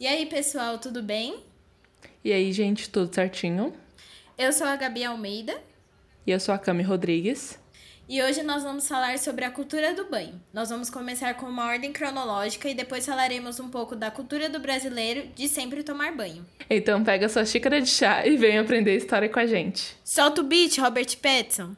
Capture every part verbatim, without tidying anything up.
E aí, pessoal, tudo bem? E aí, gente, tudo certinho? Eu sou a Gabi Almeida. E eu sou a Cami Rodrigues. E hoje nós vamos falar sobre a cultura do banho. Nós vamos começar com uma ordem cronológica e depois falaremos um pouco da cultura do brasileiro de sempre tomar banho. Então pega sua xícara de chá e vem aprender história com a gente. Solta o beat, Robert Petson!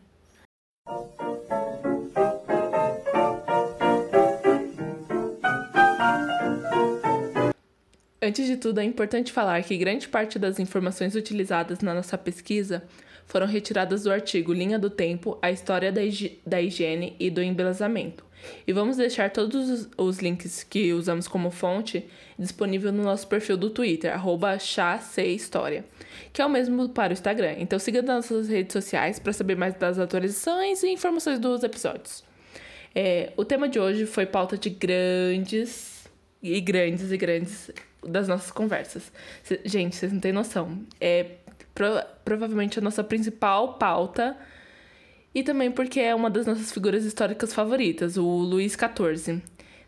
Antes de tudo, é importante falar que grande parte das informações utilizadas na nossa pesquisa foram retiradas do artigo Linha do Tempo, a História da, Hig- da Higiene e do Embelezamento. E vamos deixar todos os, os links que usamos como fonte disponível no nosso perfil do Twitter, arroba Chace História, que é o mesmo para o Instagram. Então siga nas nossas redes sociais para saber mais das atualizações e informações dos episódios. É, o tema de hoje foi pauta de grandes e grandes e grandes... das nossas conversas. C- gente, vocês não têm noção. É pro- provavelmente a nossa principal pauta e também porque é uma das nossas figuras históricas favoritas, o Luiz quatorze.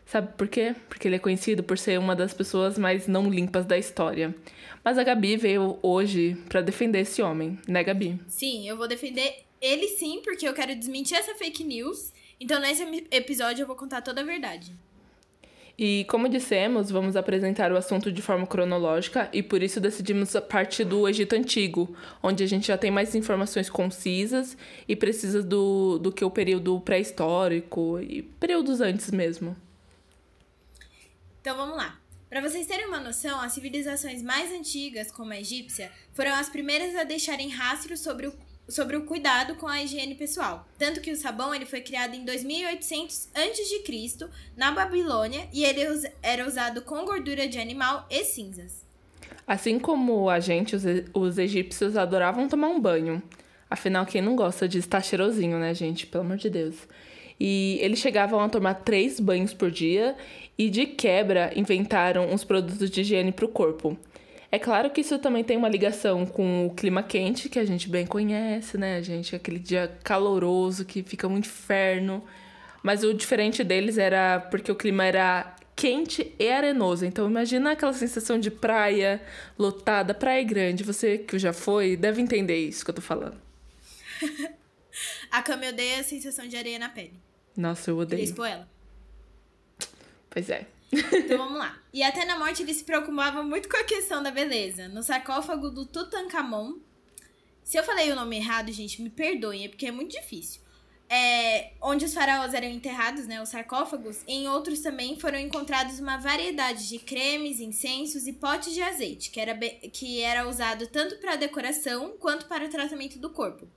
Sabe por quê? Porque ele é conhecido por ser uma das pessoas mais não limpas da história. Mas a Gabi veio hoje pra defender esse homem, né, Gabi? Sim, eu vou defender ele sim, porque eu quero desmentir essa fake news. Então, nesse episódio, eu vou contar toda a verdade. E, como dissemos, vamos apresentar o assunto de forma cronológica e, por isso, decidimos a partir do Egito Antigo, onde a gente já tem mais informações concisas e precisas do, do que o período pré-histórico e períodos antes mesmo. Então, vamos lá. Para vocês terem uma noção, as civilizações mais antigas, como a egípcia, foram as primeiras a deixarem rastros sobre o sobre o cuidado com a higiene pessoal. Tanto que o sabão ele foi criado em dois mil e oitocentos antes de Cristo na Babilônia e ele era usado com gordura de animal e cinzas. Assim como a gente, os egípcios adoravam tomar um banho. Afinal, quem não gosta de estar cheirosinho, né, gente? Pelo amor de Deus. E eles chegavam a tomar três banhos por dia e, de quebra, inventaram uns produtos de higiene para o corpo. É claro que isso também tem uma ligação com o clima quente, que a gente bem conhece, né, gente? Aquele dia caloroso que fica um inferno. Mas o diferente deles era porque o clima era quente e arenoso. Então, imagina aquela sensação de praia lotada, praia grande. Você que já foi deve entender isso que eu tô falando. A Cami odeia a sensação de areia na pele. Nossa, eu odeio. Expô ela. Pois é. Então vamos lá. E até na morte ele se preocupava muito com a questão da beleza. No sarcófago do Tutankhamon, se eu falei o nome errado, gente, me perdoem, é porque é muito difícil. É, onde os faraós eram enterrados, né, os sarcófagos, em outros também foram encontrados uma variedade de cremes, incensos e potes de azeite, que era, be- que era usado tanto para decoração quanto para o tratamento do corpo.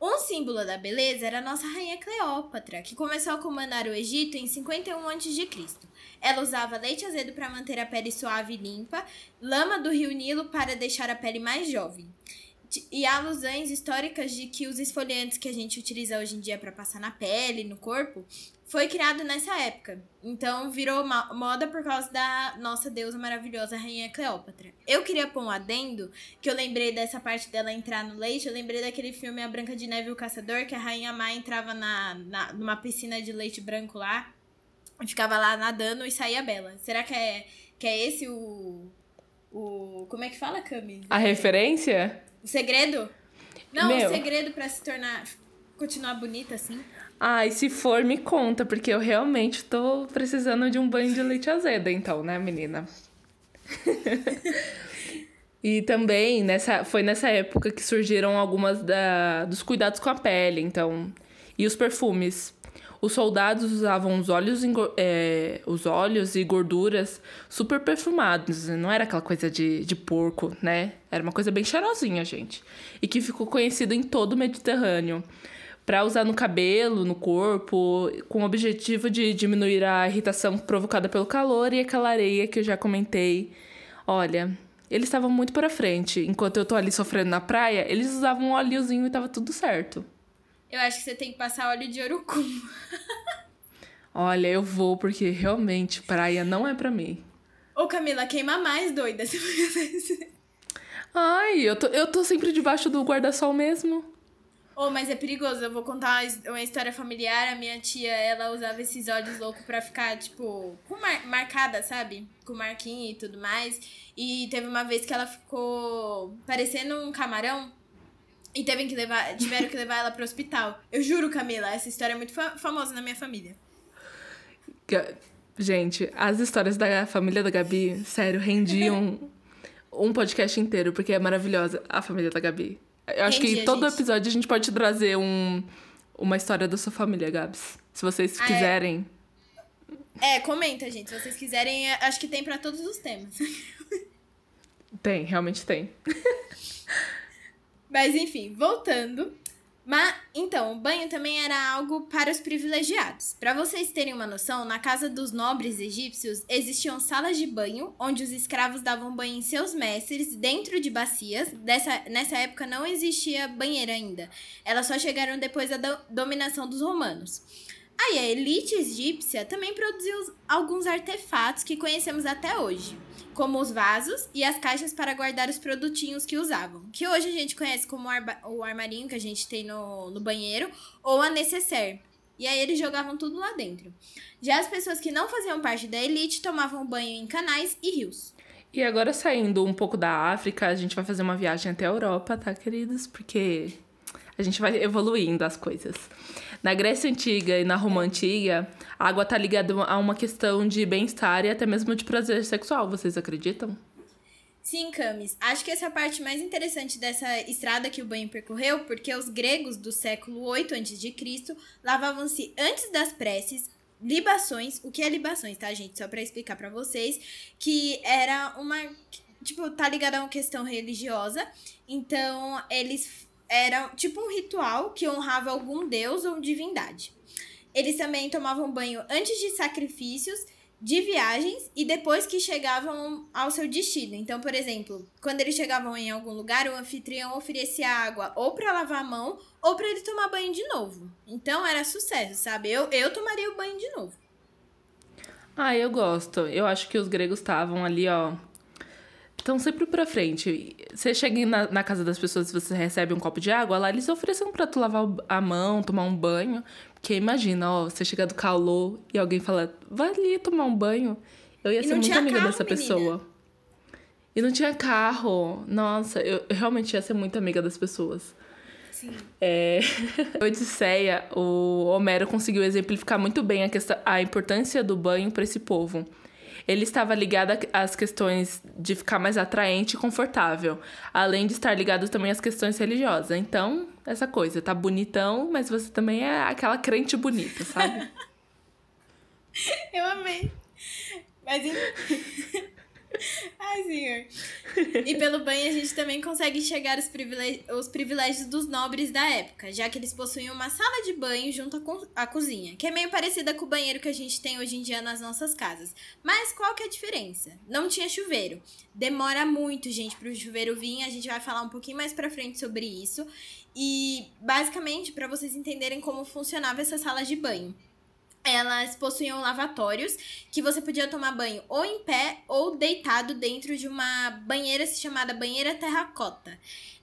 Um símbolo da beleza era a nossa rainha Cleópatra, que começou a comandar o Egito em cinquenta e um antes de Cristo. Ela usava leite azedo para manter a pele suave e limpa, lama do Rio Nilo para deixar a pele mais jovem. E há alusões históricas de que os esfoliantes que a gente utiliza hoje em dia para passar na pele, no corpo, foi criado nessa época. Então virou moda por causa da nossa deusa maravilhosa, Rainha Cleópatra. Eu queria pôr um adendo, que eu lembrei dessa parte dela entrar no leite, eu lembrei daquele filme A Branca de Neve e o Caçador, que a Rainha Má entrava na, na, numa piscina de leite branco lá, e ficava lá nadando e saía bela. Será que é, que é esse o, o... Como é que fala, Cami? A referência? O segredo? Não, Meu. O segredo pra se tornar... Continuar bonita, assim. Ai, se for, me conta, porque eu realmente tô precisando de um banho de leite azedo, então, né, menina? E também, nessa, foi nessa época que surgiram algumas da, dos cuidados com a pele, então... E os perfumes. Os soldados usavam os óleos, é, os óleos e gorduras super perfumados. Não era aquela coisa de, de porco, né? Era uma coisa bem cheirosinha, gente. E que ficou conhecido em todo o Mediterrâneo. Para usar no cabelo, no corpo, com o objetivo de diminuir a irritação provocada pelo calor e aquela areia que eu já comentei. Olha, eles estavam muito para frente. Enquanto eu tô ali sofrendo na praia, eles usavam um óleozinho e tava tudo certo. Eu acho que você tem que passar óleo de urucum. Olha, eu vou, porque realmente praia não é pra mim. Ô, Camila, queima mais, doida. Você vai fazer isso. Ai, eu tô, eu tô sempre debaixo do guarda-sol mesmo. Oh, mas é perigoso, eu vou contar uma história familiar. A minha tia, ela usava esses óleos loucos pra ficar, tipo, com mar- marcada, sabe? Com marquinho e tudo mais. E teve uma vez que ela ficou parecendo um camarão. E teve que levar, tiveram que levar ela pro hospital. Eu juro, Camila, essa história é muito fa- famosa na minha família. Gente, as histórias da família da Gabi, sério, rendiam um podcast inteiro, porque é maravilhosa a família da Gabi. Eu acho Entendi, que todo gente. episódio a gente pode trazer um, uma história da sua família, Gabs. Se vocês ah, quiserem. É. é, comenta, gente. Se vocês quiserem, acho que tem pra todos os temas. Tem, realmente tem. Mas, enfim, voltando. Mas, então, o banho também era algo para os privilegiados. Para vocês terem uma noção, na casa dos nobres egípcios existiam salas de banho, onde os escravos davam banho em seus mestres, dentro de bacias. Dessa, nessa época não existia banheira ainda. Elas só chegaram depois da do, dominação dos romanos. Aí a elite egípcia também produziu alguns artefatos que conhecemos até hoje, como os vasos e as caixas para guardar os produtinhos que usavam, que hoje a gente conhece como arba- o armarinho que a gente tem no, no banheiro, ou a nécessaire. E aí eles jogavam tudo lá dentro. Já as pessoas que não faziam parte da elite tomavam banho em canais e rios. E agora, saindo um pouco da África, a gente vai fazer uma viagem até a Europa, tá, queridos? Porque a gente vai evoluindo as coisas. Na Grécia Antiga e na Roma Antiga, a água tá ligada a uma questão de bem-estar e até mesmo de prazer sexual. Vocês acreditam? Sim, Camis. Acho que essa é a parte mais interessante dessa estrada que o banho percorreu, porque os gregos do século oito antes de Cristo lavavam-se antes das preces, libações. O que é libações, tá, gente? Só pra explicar pra vocês, que era uma... Tipo, tá ligada a uma questão religiosa. Então, eles... Era tipo um ritual que honrava algum deus ou divindade. Eles também tomavam banho antes de sacrifícios, de viagens e depois que chegavam ao seu destino. Então, por exemplo, quando eles chegavam em algum lugar, o anfitrião oferecia água ou para lavar a mão ou para ele tomar banho de novo. Então, era sucesso, sabe? Eu, eu tomaria o banho de novo. Ah, eu gosto. Eu acho que os gregos estavam ali, ó... Então, sempre pra frente. Você chega na, na casa das pessoas, você recebe um copo de água, lá eles oferecem pra tu lavar a mão, tomar um banho. Porque imagina, ó, você chega do calor e alguém fala, vai ali tomar um banho. Eu ia e ser muito amiga carro, dessa menina. pessoa. E não tinha carro. Nossa, eu, eu realmente ia ser muito amiga das pessoas. Sim. É... Odisseia, o Homero conseguiu exemplificar muito bem a, questão, a importância do banho pra esse povo. Ele estava ligado às questões de ficar mais atraente e confortável, além de estar ligado também às questões religiosas. Então, essa coisa, tá bonitão, mas você também é aquela crente bonita, sabe? Eu amei. Mas enfim... Ai, senhor. E pelo banho a gente também consegue enxergar os, privilegi- os privilégios dos nobres da época, já que eles possuíam uma sala de banho junto à, co- à cozinha, que é meio parecida com o banheiro que a gente tem hoje em dia nas nossas casas. Mas qual que é a diferença? Não tinha chuveiro. Demora muito, gente, pro chuveiro vir. A gente vai falar um pouquinho mais pra frente sobre isso. E, basicamente, pra vocês entenderem como funcionava essa sala de banho. Elas possuíam lavatórios que você podia tomar banho ou em pé ou deitado dentro de uma banheira chamada banheira terracota.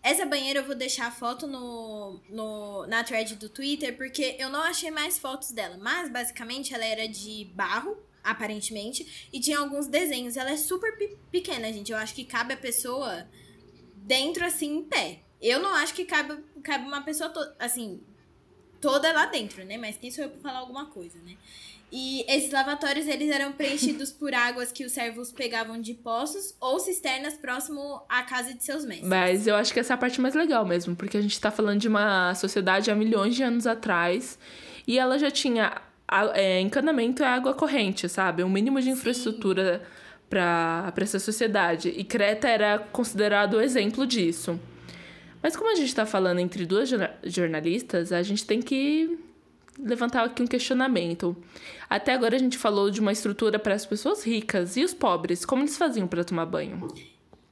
Essa banheira eu vou deixar a foto no, no, na thread do Twitter porque eu não achei mais fotos dela. Mas basicamente ela era de barro, aparentemente, e tinha alguns desenhos. Ela é super pe- pequena, gente. Eu acho que cabe a pessoa dentro assim em pé. Eu não acho que cabe, cabe uma pessoa to- assim... toda lá dentro, né? Mas quem sou eu pra falar alguma coisa, né? E esses lavatórios, eles eram preenchidos por águas que os servos pegavam de poços ou cisternas próximo à casa de seus mestres. Mas eu acho que essa é a parte mais legal mesmo, porque a gente tá falando de uma sociedade há milhões de anos atrás e ela já tinha é, encanamento e água corrente, sabe? Um mínimo de infraestrutura pra, pra essa sociedade. E Creta era considerado o exemplo disso. Mas como a gente está falando entre duas jornalistas, a gente tem que levantar aqui um questionamento. Até agora a gente falou de uma estrutura para as pessoas ricas e os pobres. Como eles faziam para tomar banho?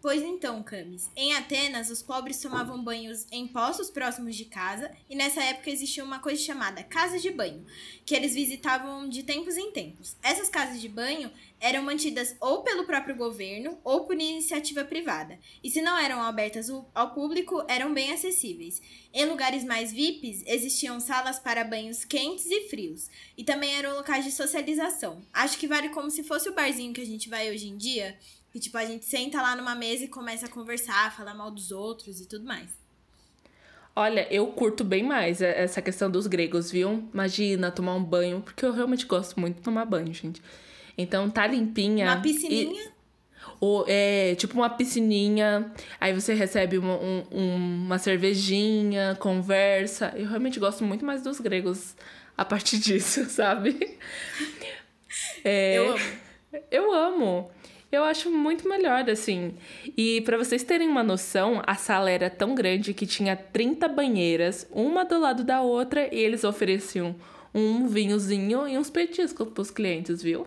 Pois então, Camis, em Atenas, os pobres tomavam banhos em poços próximos de casa e nessa época existia uma coisa chamada casa de banho, que eles visitavam de tempos em tempos. Essas casas de banho eram mantidas ou pelo próprio governo ou por iniciativa privada, e se não eram abertas ao público, eram bem acessíveis. Em lugares mais V I Ps, existiam salas para banhos quentes e frios, e também eram locais de socialização. Acho que vale como se fosse o barzinho que a gente vai hoje em dia, que, tipo, a gente senta lá numa mesa e começa a conversar, falar mal dos outros e tudo mais. Olha, eu curto bem mais essa questão dos gregos, viu? Imagina, tomar um banho, porque eu realmente gosto muito de tomar banho, gente. Então, tá limpinha. Uma piscininha? E, ou, é, tipo uma piscininha, aí você recebe uma, um, uma cervejinha, conversa. Eu realmente gosto muito mais dos gregos a partir disso, sabe? É, eu amo. Eu amo. Eu acho muito melhor, assim. E pra vocês terem uma noção, a sala era tão grande que tinha trinta banheiras, uma do lado da outra, e eles ofereciam um vinhozinho e uns petiscos pros clientes, viu?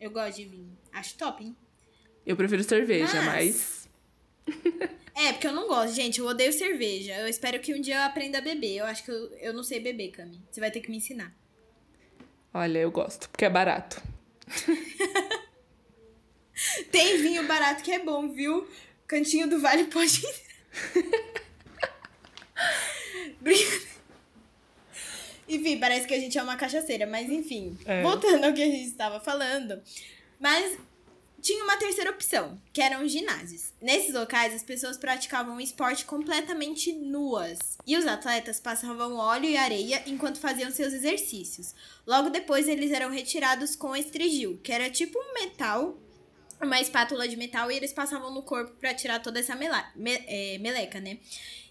Eu gosto de vinho. Acho top, hein? Eu prefiro cerveja, mas... mas... é, porque eu não gosto, gente. Eu odeio cerveja. Eu espero que um dia eu aprenda a beber. Eu acho que eu, eu não sei beber, Cami. Você vai ter que me ensinar. Olha, eu gosto, porque é barato. Tem vinho barato que é bom, viu? Cantinho do Vale pode... Enfim, parece que a gente é uma cachaceira, mas enfim. É. Voltando ao que a gente estava falando. Mas tinha uma terceira opção, que eram os ginásios. Nesses locais, as pessoas praticavam um esporte completamente nuas. E os atletas passavam óleo e areia enquanto faziam seus exercícios. Logo depois, eles eram retirados com estrigil, que era tipo um metal... uma espátula de metal, e eles passavam no corpo pra tirar toda essa mela- me- é, meleca, né?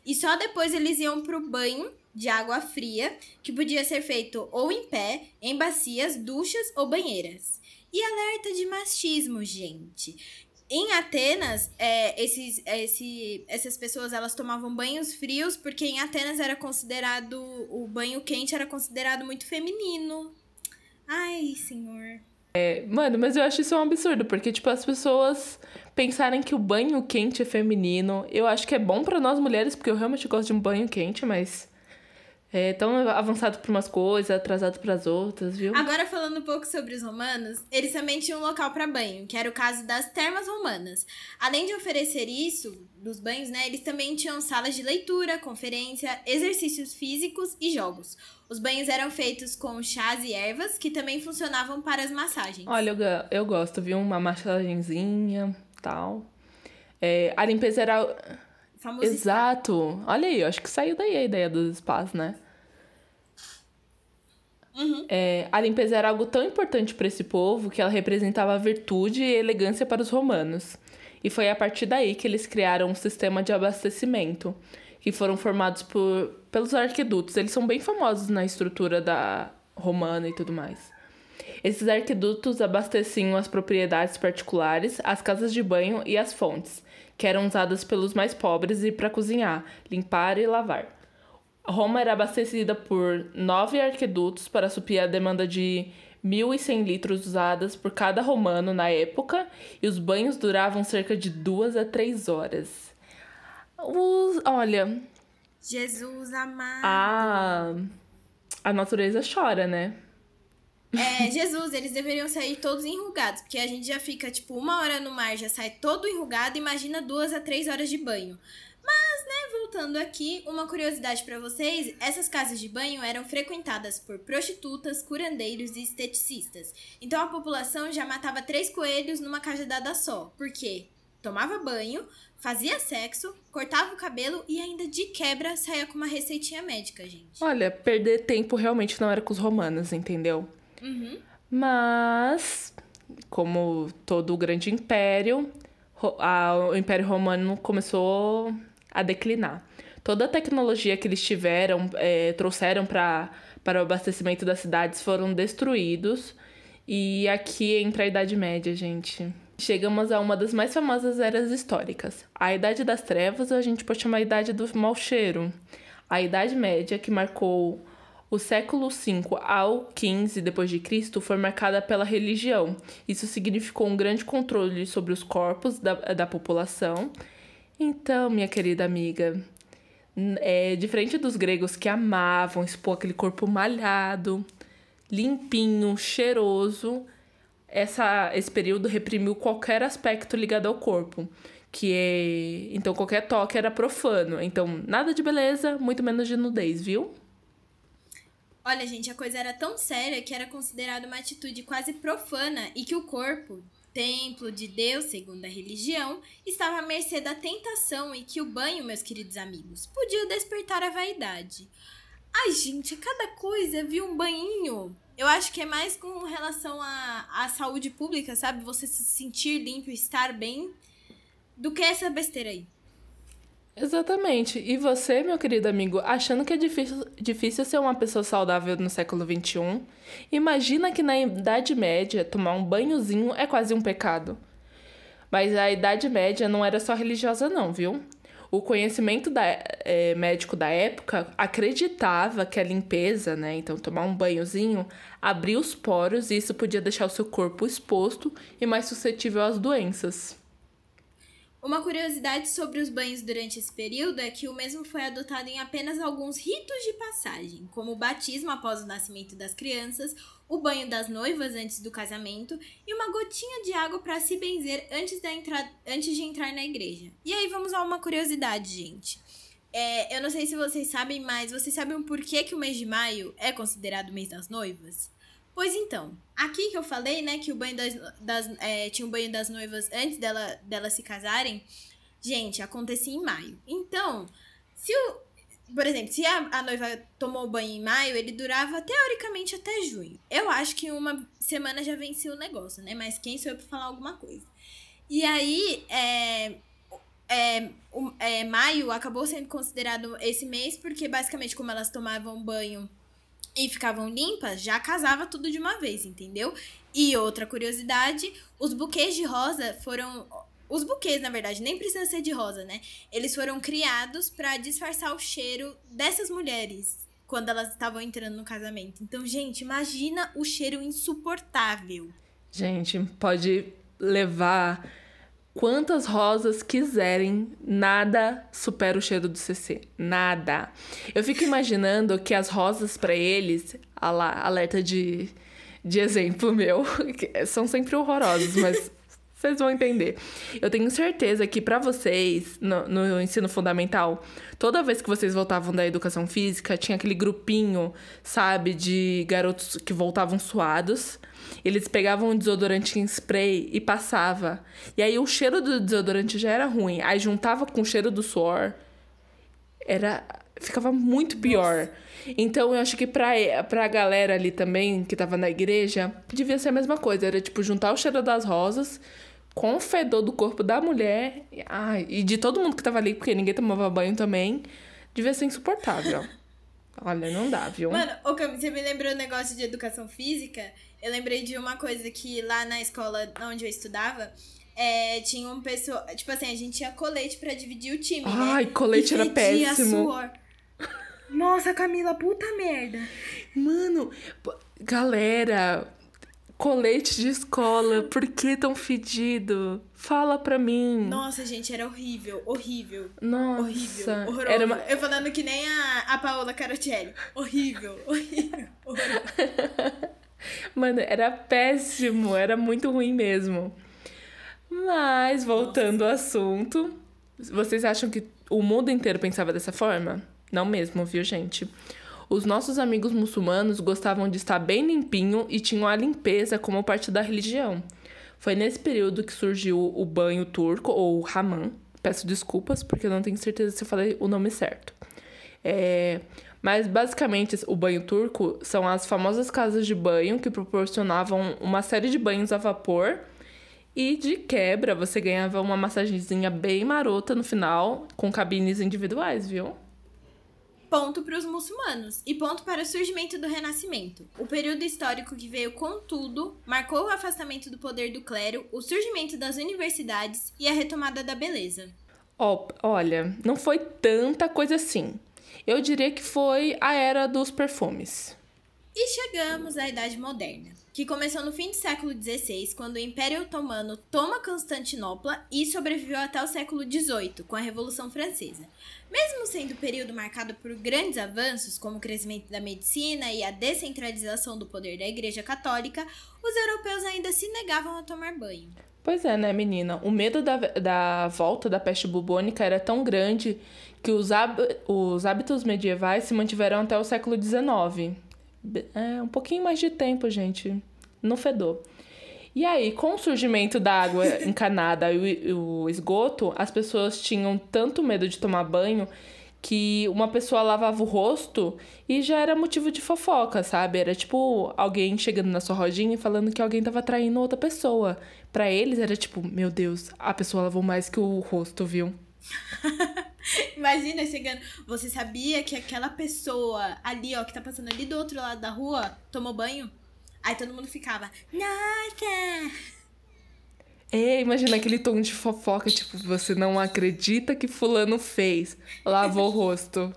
E só depois eles iam pro banho de água fria, que podia ser feito ou em pé, em bacias, duchas ou banheiras. E alerta de machismo, gente. Em Atenas, é, esses, esse, essas pessoas, elas tomavam banhos frios, porque em Atenas era considerado... o banho quente era considerado muito feminino. Ai, senhor... É, mano, mas eu acho isso um absurdo, porque, tipo, as pessoas pensarem que o banho quente é feminino. Eu acho que é bom pra nós mulheres, porque eu realmente gosto de um banho quente, mas é tão avançado pra umas coisas, atrasado pras outras, viu? Agora, falando um pouco sobre os romanos, eles também tinham um local pra banho, que era o caso das termas romanas. Além de oferecer isso, dos banhos, né, eles também tinham salas de leitura, conferência, exercícios físicos e jogos. Os banhos eram feitos com chás e ervas, que também funcionavam para as massagens. Olha, eu, eu gosto, viu? Uma massagenzinha, tal. É, a limpeza era... famoso. Exato. Spa. Olha aí, eu acho que saiu daí a ideia dos spas, né? Uhum. É, a limpeza era algo tão importante para esse povo que ela representava virtude e elegância para os romanos. E foi a partir daí que eles criaram um sistema de abastecimento, que foram formados por, pelos arquedutos. Eles são bem famosos na estrutura da romana e tudo mais. Esses arquedutos abasteciam as propriedades particulares, as casas de banho e as fontes, que eram usadas pelos mais pobres e para cozinhar, limpar e lavar. Roma era abastecida por nove arquedutos para suprir a demanda de mil e cem litros usadas por cada romano na época, e os banhos duravam cerca de duas a três horas. Os, olha... Jesus amado. A, a natureza chora, né? É, Jesus, eles deveriam sair todos enrugados. Porque a gente já fica, tipo, uma hora no mar, já sai todo enrugado. Imagina duas a três horas de banho. Mas, né, voltando aqui, uma curiosidade pra vocês. Essas casas de banho eram frequentadas por prostitutas, curandeiros e esteticistas. Então, a população já matava três coelhos numa cajadada só. Por quê? Tomava banho, fazia sexo, cortava o cabelo e ainda de quebra saía com uma receitinha médica, gente. Olha, perder tempo realmente não era com os romanos, entendeu? Uhum. Mas, como todo o grande império, a, o Império Romano começou a declinar. Toda a tecnologia que eles tiveram, é, trouxeram pra, para o abastecimento das cidades foram destruídos. E aqui entra a Idade Média, gente. Chegamos a uma das mais famosas eras históricas. A Idade das Trevas, a gente pode chamar a Idade do Mau Cheiro. A Idade Média, que marcou O século cinco ao quinze depois de Cristo foi marcada pela religião. Isso significou um grande controle sobre os corpos da, da população. Então, minha querida amiga, é, diferente dos gregos que amavam expor aquele corpo malhado, limpinho, cheiroso, essa, esse período reprimiu qualquer aspecto ligado ao corpo. Que é... Então, qualquer toque era profano. Então, nada de beleza, muito menos de nudez, viu? Olha, gente, a coisa era tão séria que era considerada uma atitude quase profana e que o corpo, templo de Deus, segundo a religião, estava à mercê da tentação e que o banho, meus queridos amigos, podia despertar a vaidade. Ai, gente, a cada coisa, viu, um banhinho... Eu acho que é mais com relação à, à saúde pública, sabe? Você se sentir limpo, estar bem, do que essa besteira aí. Exatamente. E você, meu querido amigo, achando que é difícil, difícil ser uma pessoa saudável no século vinte e um, imagina que na Idade Média tomar um banhozinho é quase um pecado. Mas a Idade Média não era só religiosa não, viu? O conhecimento da, é, médico da época acreditava que a limpeza, né, então tomar um banhozinho, abria os poros e isso podia deixar o seu corpo exposto e mais suscetível às doenças. Uma curiosidade sobre os banhos durante esse período é que o mesmo foi adotado em apenas alguns ritos de passagem, como o batismo após o nascimento das crianças, o banho das noivas antes do casamento e uma gotinha de água para se benzer antes, da entra... antes de entrar na igreja. E aí vamos a uma curiosidade, gente. É, eu não sei se vocês sabem, mas vocês sabem por que, que o mês de maio é considerado o mês das noivas? Pois então, aqui que eu falei, né, que o banho das, das, é, tinha o banho das noivas antes dela, dela se casarem, gente, acontecia em maio. Então, se o... Por exemplo, se a, a noiva tomou banho em maio, ele durava teoricamente até junho. Eu acho que em uma semana já vencia o negócio, né? Mas quem sou eu pra falar alguma coisa? E aí, é, é, o, é, maio acabou sendo considerado esse mês, porque basicamente como elas tomavam banho e ficavam limpas, já casava tudo de uma vez, entendeu? E outra curiosidade, os buquês de rosa foram... Os buquês, na verdade, nem precisa ser de rosa, né? Eles foram criados pra disfarçar o cheiro dessas mulheres quando elas estavam entrando no casamento. Então, gente, imagina o cheiro insuportável. Gente, pode levar quantas rosas quiserem, nada supera o cheiro do C C. Nada. Eu fico imaginando que as rosas pra eles, lá, alerta de, de exemplo meu, são sempre horrorosas, mas... Vocês vão entender. Eu tenho certeza que pra vocês, no, no ensino fundamental, toda vez que vocês voltavam da educação física, tinha aquele grupinho, sabe, de garotos que voltavam suados. Eles pegavam um desodorante em spray e passava. E aí o cheiro do desodorante já era ruim. Aí juntava com o cheiro do suor. Era... Ficava muito pior. Nossa. Então, eu acho que pra, pra galera ali também, que tava na igreja, devia ser a mesma coisa. Era, tipo, juntar o cheiro das rosas com o fedor do corpo da mulher. Ah, e de todo mundo que tava ali, porque ninguém tomava banho também. Devia ser insuportável. Olha, não dá, viu? Mano, ô Cami, você me lembrou um negócio de educação física? Eu lembrei de uma coisa que lá na escola onde eu estudava... É, tinha um pessoal... Tipo assim, a gente tinha colete pra dividir o time, Ai, né? Ai, colete era péssimo. Suor. Nossa, Camila, puta merda. Mano, galera, colete de escola, por que tão fedido? Fala pra mim. Nossa, gente, era horrível, horrível. Nossa. Horrível, horroroso. Era uma... Eu falando que nem a, a Paola Carotielli. Horrível, horrível, horrível. Mano, era péssimo, era muito ruim mesmo. Mas, voltando Nossa. ao assunto, vocês acham que o mundo inteiro pensava dessa forma? Não mesmo, viu, gente? Os nossos amigos muçulmanos gostavam de estar bem limpinho e tinham a limpeza como parte da religião. Foi nesse período que surgiu o banho turco, ou hammam. Peço desculpas, porque eu não tenho certeza se eu falei o nome certo. É... Mas, basicamente, o banho turco são as famosas casas de banho que proporcionavam uma série de banhos a vapor. E de quebra, você ganhava uma massagenzinha bem marota no final, com cabines individuais, viu? Ponto para os muçulmanos e ponto para o surgimento do Renascimento. O período histórico que veio com tudo marcou o afastamento do poder do clero, o surgimento das universidades e a retomada da beleza. Oh, olha, não foi tanta coisa assim. eu diria que foi a era dos perfumes. E chegamos à Idade Moderna, que começou no fim do século dezesseis, quando o Império Otomano toma Constantinopla e sobreviveu até o século dezoito, com a Revolução Francesa. Mesmo sendo um período marcado por grandes avanços, como o crescimento da medicina e a descentralização do poder da Igreja Católica, os europeus ainda se negavam a tomar banho. Pois é, né, menina? O medo da, da volta da peste bubônica era tão grande que os, hab- os hábitos medievais se mantiveram até o século dezenove. É, um pouquinho mais de tempo, gente. Não fedou. E aí, com o surgimento da água encanada e o esgoto, as pessoas tinham tanto medo de tomar banho que uma pessoa lavava o rosto e já era motivo de fofoca, sabe? Era tipo alguém chegando na sua rodinha e falando que alguém tava traindo outra pessoa. Pra eles era tipo, meu Deus, a pessoa lavou mais que o rosto, viu? Imagina chegando, você sabia que aquela pessoa ali, ó, que tá passando ali do outro lado da rua, tomou banho? Aí todo mundo ficava, nossa! É, imagina aquele tom de fofoca, tipo, você não acredita que fulano fez, lavou o rosto.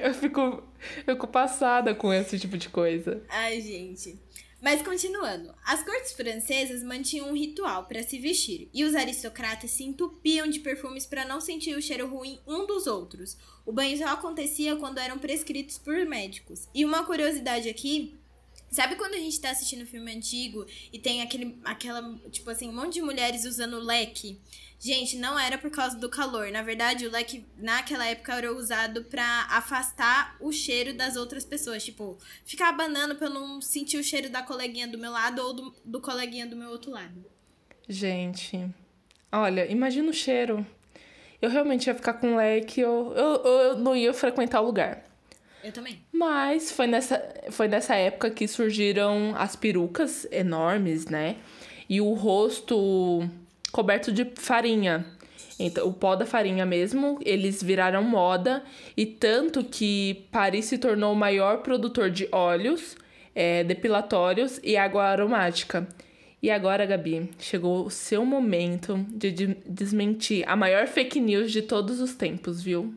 Eu fico, eu fico passada com esse tipo de coisa. Ai, gente... Mas continuando, as cortes francesas mantinham um ritual para se vestir e os aristocratas se entupiam de perfumes para não sentir o cheiro ruim um dos outros. O banho só acontecia quando eram prescritos por médicos. E uma curiosidade aqui, sabe quando a gente tá assistindo filme antigo e tem aquele, aquela, tipo assim, um monte de mulheres usando leque? Gente, não era por causa do calor. Na verdade, o leque naquela época era usado pra afastar o cheiro das outras pessoas. Tipo, ficar abanando pra eu não sentir o cheiro da coleguinha do meu lado ou do, do coleguinha do meu outro lado. Gente, olha, imagina o cheiro. Eu realmente ia ficar com leque, eu, eu, eu não ia frequentar o lugar. Eu também. Mas foi nessa, foi nessa época que surgiram as perucas enormes, né? E o rosto... coberto de farinha, então, o pó da farinha mesmo, eles viraram moda, e tanto que Paris se tornou o maior produtor de óleos, é, depilatórios e água aromática. E agora, Gabi, chegou o seu momento de desmentir a maior fake news de todos os tempos, viu?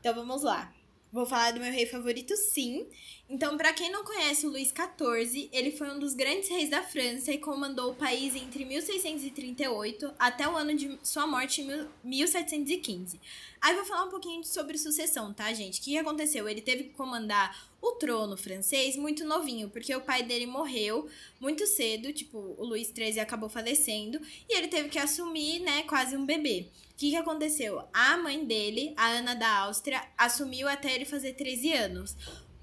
Então vamos lá. Vou falar do meu rei favorito, sim. Então, pra quem não conhece o Luiz quatorze, ele foi um dos grandes reis da França e comandou o país entre mil seiscentos e trinta e oito até o ano de sua morte em mil setecentos e quinze. Aí vou falar um pouquinho sobre sucessão, tá, gente? O que aconteceu? Ele teve que comandar o trono francês muito novinho, porque o pai dele morreu muito cedo, tipo, o Luiz treze acabou falecendo, e ele teve que assumir, né, quase um bebê. O que, que aconteceu? A mãe dele, a Ana da Áustria, assumiu até ele fazer treze anos.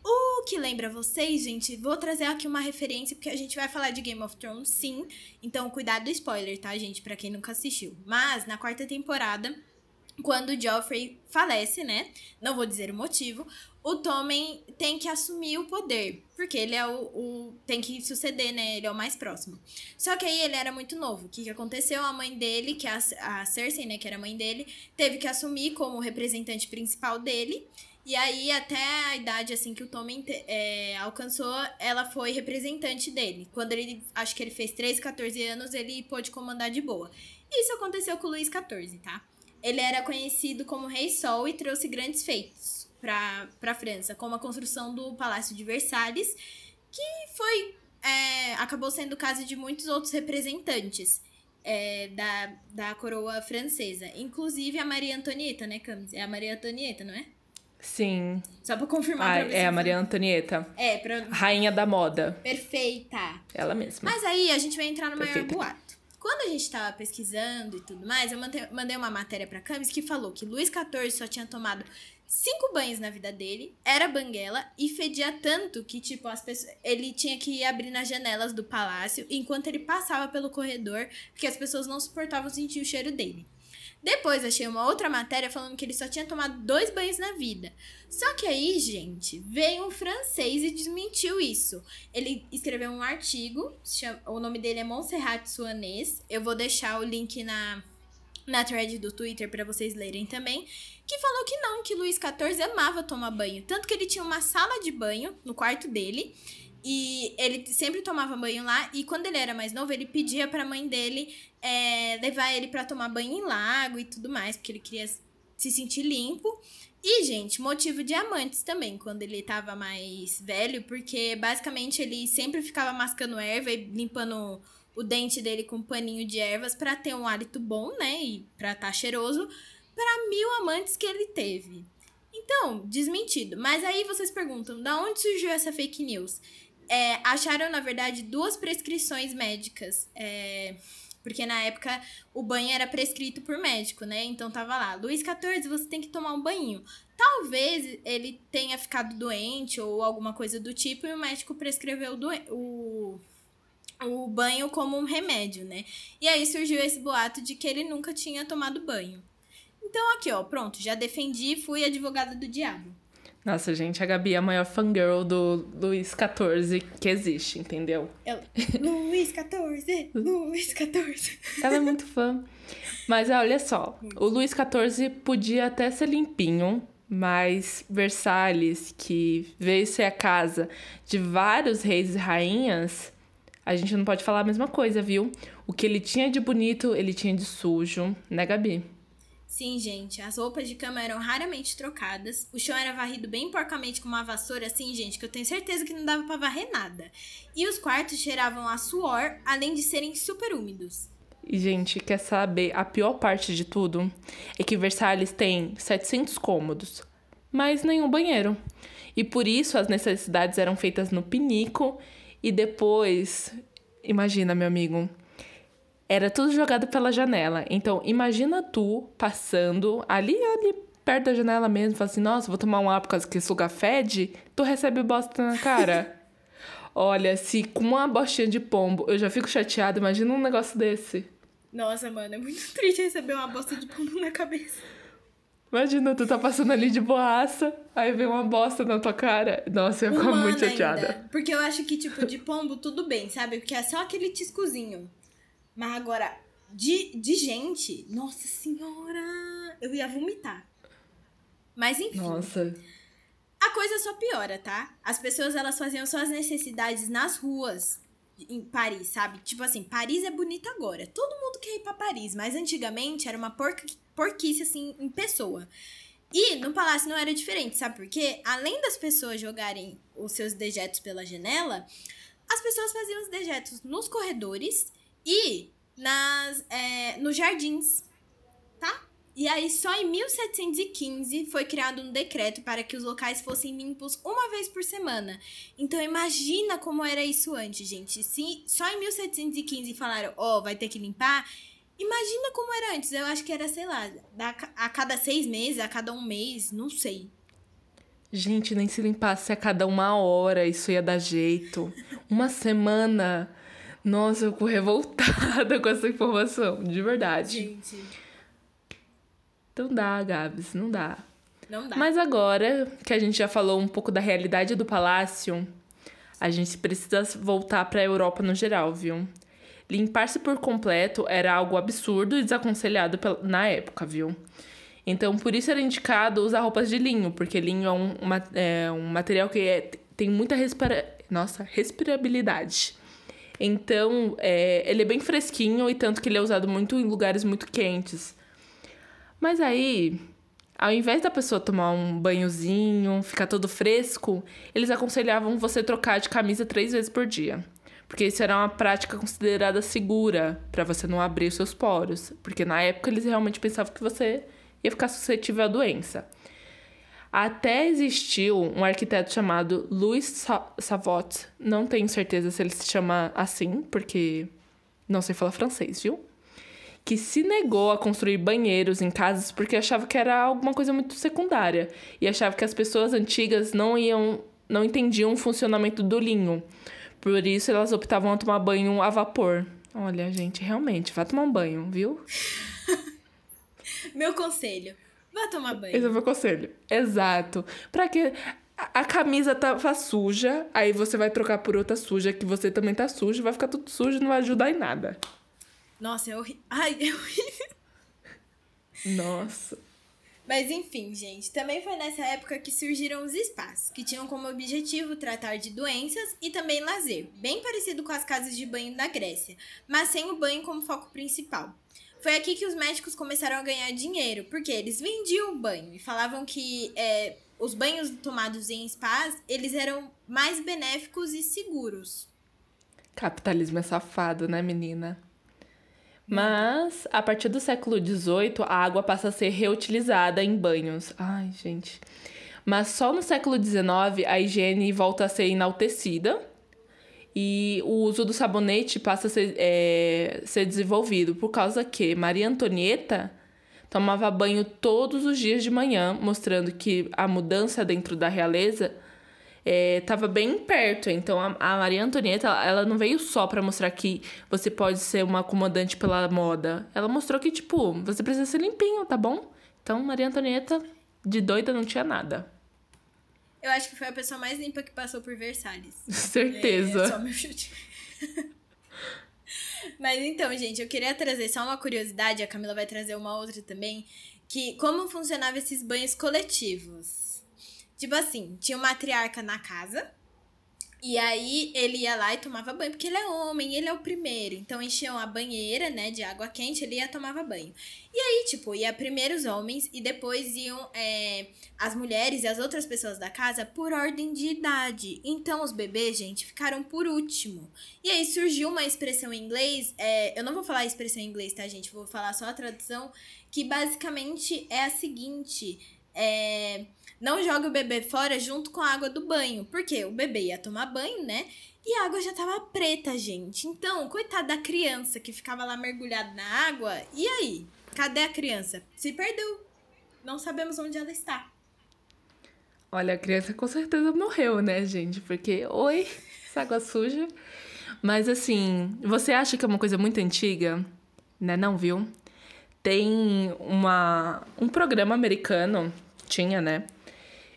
O que lembra vocês, gente? Vou trazer aqui uma referência, porque a gente vai falar de Game of Thrones, sim. Então, cuidado do spoiler, tá, gente? Pra quem nunca assistiu. Mas, na quarta temporada, quando Joffrey falece, né? Não vou dizer o motivo. O Tommen tem que assumir o poder, porque ele é o, o... tem que suceder, né? Ele é o mais próximo. Só que aí ele era muito novo. O que, que aconteceu? A mãe dele, que é a, a Cersei, né? Que era a mãe dele, teve que assumir como representante principal dele. E aí, até a idade, assim, que o Tommen é, alcançou, ela foi representante dele. Quando ele... acho que ele fez treze, catorze anos, ele pôde comandar de boa. Isso aconteceu com o Luiz quatorze, tá? Ele era conhecido como Rei Sol e trouxe grandes feitos para a França, como a construção do Palácio de Versalhes, que foi, é, acabou sendo o caso de muitos outros representantes é, da, da coroa francesa. Inclusive a Maria Antonieta, né, Camis? É a Maria Antonieta, não é? Sim. Só para confirmar. Ah, pra você. É a Maria Antonieta. É, pra... Rainha da moda. Perfeita. Ela mesma. Mas aí a gente vai entrar no Perfeita. Maior boato. Quando a gente estava pesquisando e tudo mais, eu mandei uma matéria para Camis que falou que Luiz quatorze só tinha tomado cinco banhos na vida dele, era banguela e fedia tanto que, tipo, as pessoas, ele tinha que abrir nas janelas do palácio enquanto ele passava pelo corredor, porque as pessoas não suportavam sentir o cheiro dele. Depois achei uma outra matéria falando que ele só tinha tomado dois banhos na vida. Só que aí, gente, veio um francês e desmentiu isso. Ele escreveu um artigo, chama, o nome dele é Montserrat Suanês, eu vou deixar o link na... na thread do Twitter, pra vocês lerem também, que falou que não, que Luiz quatorze amava tomar banho. Tanto que ele tinha uma sala de banho no quarto dele, e ele sempre tomava banho lá, e quando ele era mais novo, ele pedia pra mãe dele é, levar ele pra tomar banho em lago e tudo mais, porque ele queria se sentir limpo. E, gente, motivo de amantes também, quando ele tava mais velho, porque basicamente ele sempre ficava mascando erva e limpando o dente dele com um paninho de ervas pra ter um hálito bom, né, e pra tá cheiroso, pra mil amantes que ele teve. Então, desmentido. Mas aí vocês perguntam, da onde surgiu essa fake news? É, acharam, na verdade, duas prescrições médicas, é... Porque na época o banho era prescrito por médico, né? Então tava lá, Luiz quatorze, você tem que tomar um banho. Talvez ele tenha ficado doente ou alguma coisa do tipo e o médico prescreveu do... o... o banho como um remédio, né? E aí surgiu esse boato de que ele nunca tinha tomado banho. Então aqui, ó, pronto, já defendi, fui advogada do diabo. Nossa, gente, a Gabi é a maior fangirl do Luiz quatorze que existe, entendeu? Eu, Luiz quatorze, Luiz quatorze. Ela é muito fã. Mas olha só, o Luiz quatorze podia até ser limpinho, mas Versalhes, que veio ser a casa de vários reis e rainhas, a gente não pode falar a mesma coisa, viu? O que ele tinha de bonito, ele tinha de sujo, né, Gabi? Sim, gente, as roupas de cama eram raramente trocadas, o chão era varrido bem porcamente com uma vassoura, assim, gente, que eu tenho certeza que não dava pra varrer nada. E os quartos cheiravam a suor, além de serem super úmidos. E, gente, quer saber, a pior parte de tudo é que Versalhes tem setecentos cômodos, mas nenhum banheiro. E por isso as necessidades eram feitas no pinico e depois, imagina, meu amigo... Era tudo jogado pela janela. Então, imagina tu passando ali, ali, perto da janela mesmo. Falando assim, nossa, vou tomar um ar por causa que esse lugar fede. Tu recebe bosta na cara. Olha, se com uma bostinha de pombo eu já fico chateada, imagina um negócio desse. Nossa, mano, é muito triste receber uma bosta de pombo na cabeça. Imagina, tu tá passando ali de boaça, aí vem uma bosta na tua cara. Nossa, eu ia ficar muito chateada. Ainda, porque eu acho que, tipo, de pombo tudo bem, sabe? Porque é só aquele tiscozinho. Mas agora, de, de gente, nossa senhora, eu ia vomitar. Mas enfim, nossa. A coisa só piora, tá? As pessoas, elas faziam suas necessidades nas ruas em Paris, sabe? Tipo assim, Paris é bonito agora, todo mundo quer ir pra Paris, mas antigamente era uma porca, porquice, assim, em pessoa. E no palácio não era diferente, sabe por quê? Além das pessoas jogarem os seus dejetos pela janela, as pessoas faziam os dejetos nos corredores... E nas, é, nos jardins, tá? E aí só em mil setecentos e quinze foi criado um decreto para que os locais fossem limpos uma vez por semana. Então imagina como era isso antes, gente. Se só em mil setecentos e quinze falaram, ó, oh, vai ter que limpar, imagina como era antes. Eu acho que era, sei lá, a cada seis meses, a cada um mês, não sei. Gente, nem se limpasse a cada uma hora, isso ia dar jeito. Uma semana... Nossa, eu fico revoltada com essa informação, de verdade. Gente. Então dá, Gabs, não dá. Não dá. Mas agora que a gente já falou um pouco da realidade do palácio, a gente precisa voltar para a Europa no geral, viu? Limpar-se por completo era algo absurdo e desaconselhado na época, viu? Então, por isso era indicado usar roupas de linho, porque linho é um, é um material que é, tem muita respira... Nossa, respirabilidade. Então, é, ele é bem fresquinho e tanto que ele é usado muito em lugares muito quentes. Mas aí, ao invés da pessoa tomar um banhozinho, ficar todo fresco, eles aconselhavam você trocar de camisa três vezes por dia. Porque isso era uma prática considerada segura, para você não abrir os seus poros. Porque na época eles realmente pensavam que você ia ficar suscetível à doença. Até existiu um arquiteto chamado Luiz Savot. Não tenho certeza se ele se chama assim, porque não sei falar francês, viu? Que se negou a construir banheiros em casas porque achava que era alguma coisa muito secundária. E achava que as pessoas antigas não, iam, não entendiam o funcionamento do linho. Por isso, elas optavam a tomar banho a vapor. Olha, gente, realmente, vá tomar um banho, viu? Meu conselho... Vai tomar banho. Esse é o meu conselho. Exato. Pra que a, a camisa tava suja, aí você vai trocar por outra suja, que você também tá suja, vai ficar tudo sujo e não vai ajudar em nada. Nossa, é horrível. Ai, é horrível. Nossa. Mas enfim, gente, também foi nessa época que surgiram os spas, que tinham como objetivo tratar de doenças e também lazer, bem parecido com as casas de banho da Grécia, mas sem o banho como foco principal. Foi aqui que os médicos começaram a ganhar dinheiro, porque eles vendiam banho e falavam que é, os banhos tomados em spas, eles eram mais benéficos e seguros. Capitalismo é safado, né, menina? Mas, a partir do século dezoito, a água passa a ser reutilizada em banhos. Ai, gente. Mas só no século dezenove, a higiene volta a ser enaltecida e o uso do sabonete passa a ser, é, ser desenvolvido, por causa que Maria Antonieta tomava banho todos os dias de manhã, mostrando que a mudança dentro da realeza estava é, bem perto. Então, a, a Maria Antonieta, ela, ela não veio só para mostrar que você pode ser uma comandante pela moda. Ela mostrou que, tipo, você precisa ser limpinho, tá bom? Então, Maria Antonieta, de doida, não tinha nada. Eu acho que foi a pessoa mais limpa que passou por Versalhes. Certeza. É, é só meu chute. Mas então, gente, eu queria trazer só uma curiosidade. A Camila vai trazer uma outra também. Que como funcionavam esses banhos coletivos. Tipo assim, tinha um matriarca na casa, e aí ele ia lá e tomava banho, porque ele é homem, ele é o primeiro. Então, enchiam a banheira, né, de água quente, ele ia tomava banho. E aí, tipo, ia primeiro os homens, e depois iam é, as mulheres e as outras pessoas da casa por ordem de idade. Então, os bebês, gente, ficaram por último. E aí, surgiu uma expressão em inglês, é, eu não vou falar a expressão em inglês, tá, gente? Vou falar só a tradução, que basicamente é a seguinte... É, não joga o bebê fora junto com a água do banho, porque o bebê ia tomar banho, né? E a água já tava preta, gente. Então, coitada da criança que ficava lá mergulhada na água. E aí? Cadê a criança? Se perdeu. Não sabemos onde ela está. Olha, a criança com certeza morreu, né, gente? Porque, oi, essa água suja. Mas, assim, você acha que é uma coisa muito antiga? Né, não, viu? Tem uma, um programa americano, tinha, né?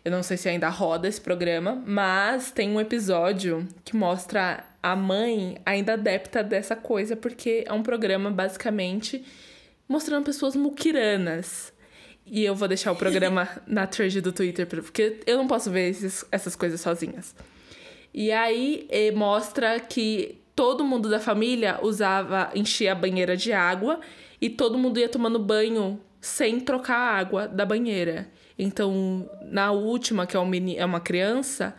Eu não sei se ainda roda esse programa, mas tem um episódio que mostra a mãe ainda adepta dessa coisa, porque é um programa, basicamente, mostrando pessoas muquiranas. E eu vou deixar o programa na thread do Twitter, porque eu não posso ver esses, essas coisas sozinhas. E aí, mostra que todo mundo da família usava, enchia a banheira de água... E todo mundo ia tomando banho sem trocar a água da banheira. Então, na última, que é, um meni, é uma criança,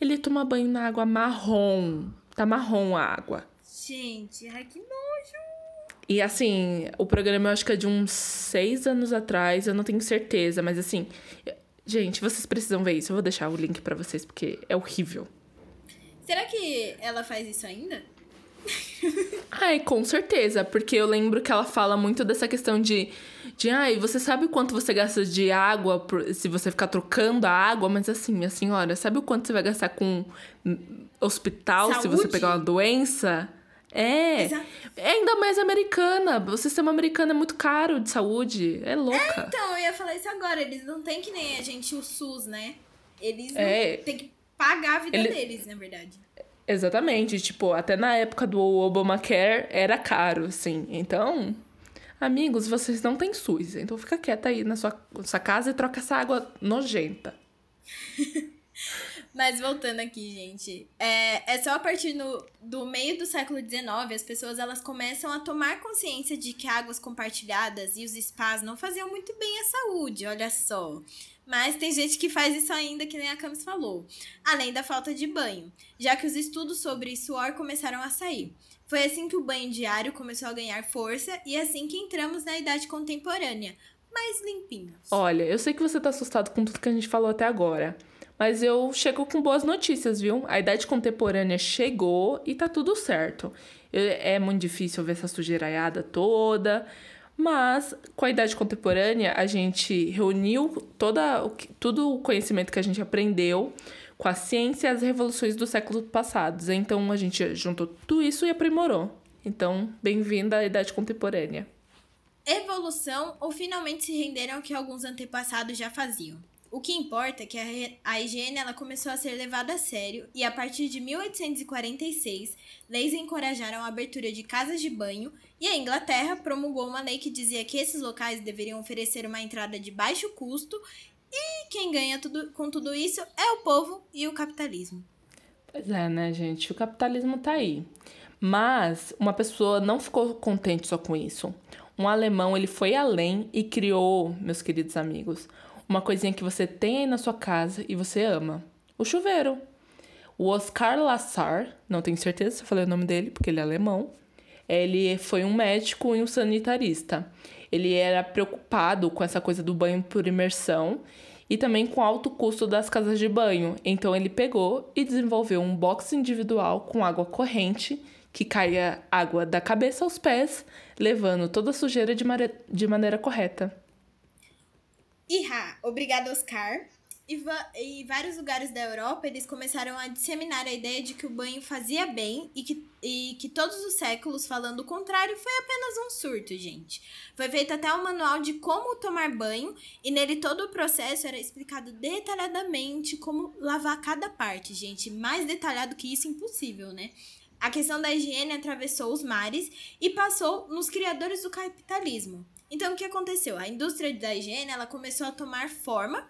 ele ia tomar banho na água marrom. Tá marrom a água. Gente, ai que nojo! E assim, o programa eu acho que é de uns seis anos atrás, eu não tenho certeza. Mas assim, gente, vocês precisam ver isso. Eu vou deixar o link pra vocês, porque é horrível. Será que ela faz isso ainda? Ai, com certeza, porque eu lembro que ela fala muito dessa questão de, de ai, você sabe quanto você gasta de água por, se você ficar trocando a água, mas assim, minha senhora, sabe o quanto você vai gastar com hospital Saúde? Se você pegar uma doença? É, Exato. É ainda mais americana. O sistema americano é muito caro de saúde, é louca. É, então, eu ia falar isso agora, eles não têm que nem a gente, o SUS, né? Eles é, têm que pagar a vida ele... deles, na verdade. Exatamente, tipo, até na época do Obamacare era caro, assim. Então, amigos, vocês não têm SUS, então fica quieta aí na sua, sua casa e troca essa água nojenta. Mas voltando aqui, gente, é, é só a partir no, do meio do século dezenove, as pessoas elas começam a tomar consciência de que águas compartilhadas e os spas não faziam muito bem à saúde, olha só. Mas tem gente que faz isso ainda, que nem a Camis falou. Além da falta de banho, já que os estudos sobre suor começaram a sair. Foi assim que o banho diário começou a ganhar força e assim que entramos na idade contemporânea, mais limpinhos. Olha, eu sei que você tá assustado com tudo que a gente falou até agora, mas eu chego com boas notícias, viu? A idade contemporânea chegou e tá tudo certo. É muito difícil ver essa sujeiraiada toda... Mas, com a idade contemporânea, a gente reuniu toda, todo o conhecimento que a gente aprendeu com a ciência e as revoluções do século passado. Então, a gente juntou tudo isso e aprimorou. Então, bem-vinda à idade contemporânea. Evolução ou finalmente se renderam ao que alguns antepassados já faziam. O que importa é que a, a higiene ela começou a ser levada a sério e, a partir de mil oitocentos e quarenta e seis, leis encorajaram a abertura de casas de banho e a Inglaterra promulgou uma lei que dizia que esses locais deveriam oferecer uma entrada de baixo custo e quem ganha tudo, com tudo isso é o povo e o capitalismo. Pois é, né, gente? O capitalismo tá aí. Mas uma pessoa não ficou contente só com isso. um alemão, ele foi além e criou, meus queridos amigos, uma coisinha que você tem aí na sua casa e você ama. O chuveiro. O Oscar Lassar, não tenho certeza se eu falei o nome dele, porque ele é alemão, ele foi um médico e um sanitarista. Ele era preocupado com essa coisa do banho por imersão e também com o alto custo das casas de banho. Então ele pegou e desenvolveu um box individual com água corrente, que caia água da cabeça aos pés, levando toda a sujeira de, mare... de maneira correta. Ihá! Obrigada, Oscar. E va... em vários lugares da Europa, eles começaram a disseminar a ideia de que o banho fazia bem e que, e que todos os séculos falando o contrário foi apenas um surto, gente. Foi feito até um manual de como tomar banho e nele todo o processo era explicado detalhadamente como lavar cada parte, gente. Mais detalhado que isso, impossível, né? A questão da higiene atravessou os mares e passou nos criadores do capitalismo. Então, o que aconteceu? A indústria da higiene ela começou a tomar forma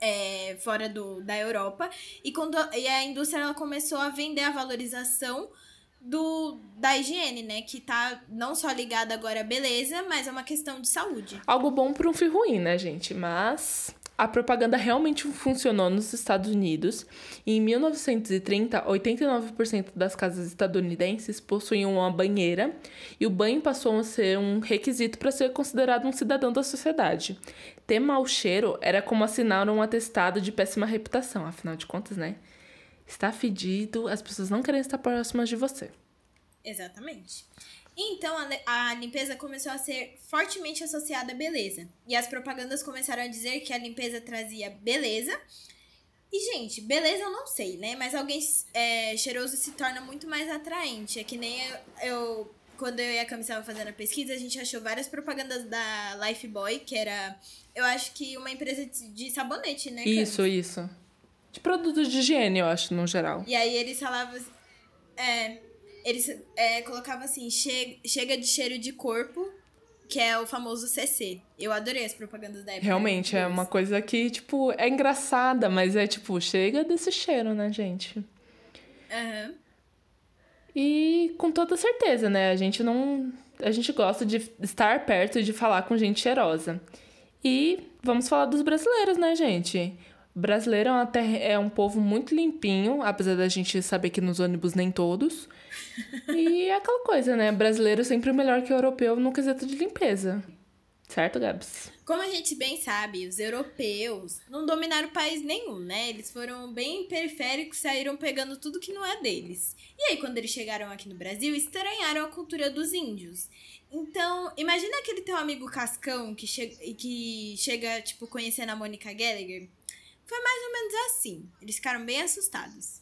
é, fora do, da Europa e, quando, e a indústria ela começou a vender a valorização do, da higiene, né? Que tá não só ligada agora à beleza, mas é uma questão de saúde. Algo bom para um fim ruim, né, gente? Mas... a propaganda realmente funcionou nos Estados Unidos e em mil novecentos e trinta, oitenta e nove por cento das casas estadunidenses possuíam uma banheira e o banho passou a ser um requisito para ser considerado um cidadão da sociedade. Ter mau cheiro era como assinar um atestado de péssima reputação, afinal de contas, né? Está fedido, as pessoas não querem estar próximas de você. Exatamente. Então, a limpeza começou a ser fortemente associada à beleza. E as propagandas começaram a dizer que a limpeza trazia beleza. E, gente, beleza eu não sei, né? Mas alguém é, cheiroso se torna muito mais atraente. É que nem eu... eu quando eu e a Cami estavam fazendo a pesquisa, a gente achou várias propagandas da Lifebuoy, que era, eu acho que uma empresa de sabonete, né, Cami? Isso, isso. De produtos de higiene, eu acho, no geral. E aí eles falavam... é... eles é, colocavam assim, che- chega de cheiro de corpo, que é o famoso C C. Eu adorei as propagandas da época. Realmente, é uma coisa que, tipo, é engraçada, mas é tipo, chega desse cheiro, né, gente? Aham. Uhum. E com toda certeza, né, a gente não... a gente gosta de estar perto e de falar com gente cheirosa. E vamos falar dos brasileiros, né, gente? Brasileiro é, uma terra, é um povo muito limpinho, apesar da gente saber que nos ônibus nem todos. E é aquela coisa, né? Brasileiro sempre melhor que o europeu no quesito de limpeza. Certo, Gabs? Como a gente bem sabe, os europeus não dominaram país nenhum, né? Eles foram bem periféricos, saíram pegando tudo que não é deles. E aí, quando eles chegaram aqui no Brasil, estranharam a cultura dos índios. Então, imagina aquele teu amigo Cascão que chega, que chega tipo, conhecendo a Mônica Gallagher. Foi mais ou menos assim. Eles ficaram bem assustados.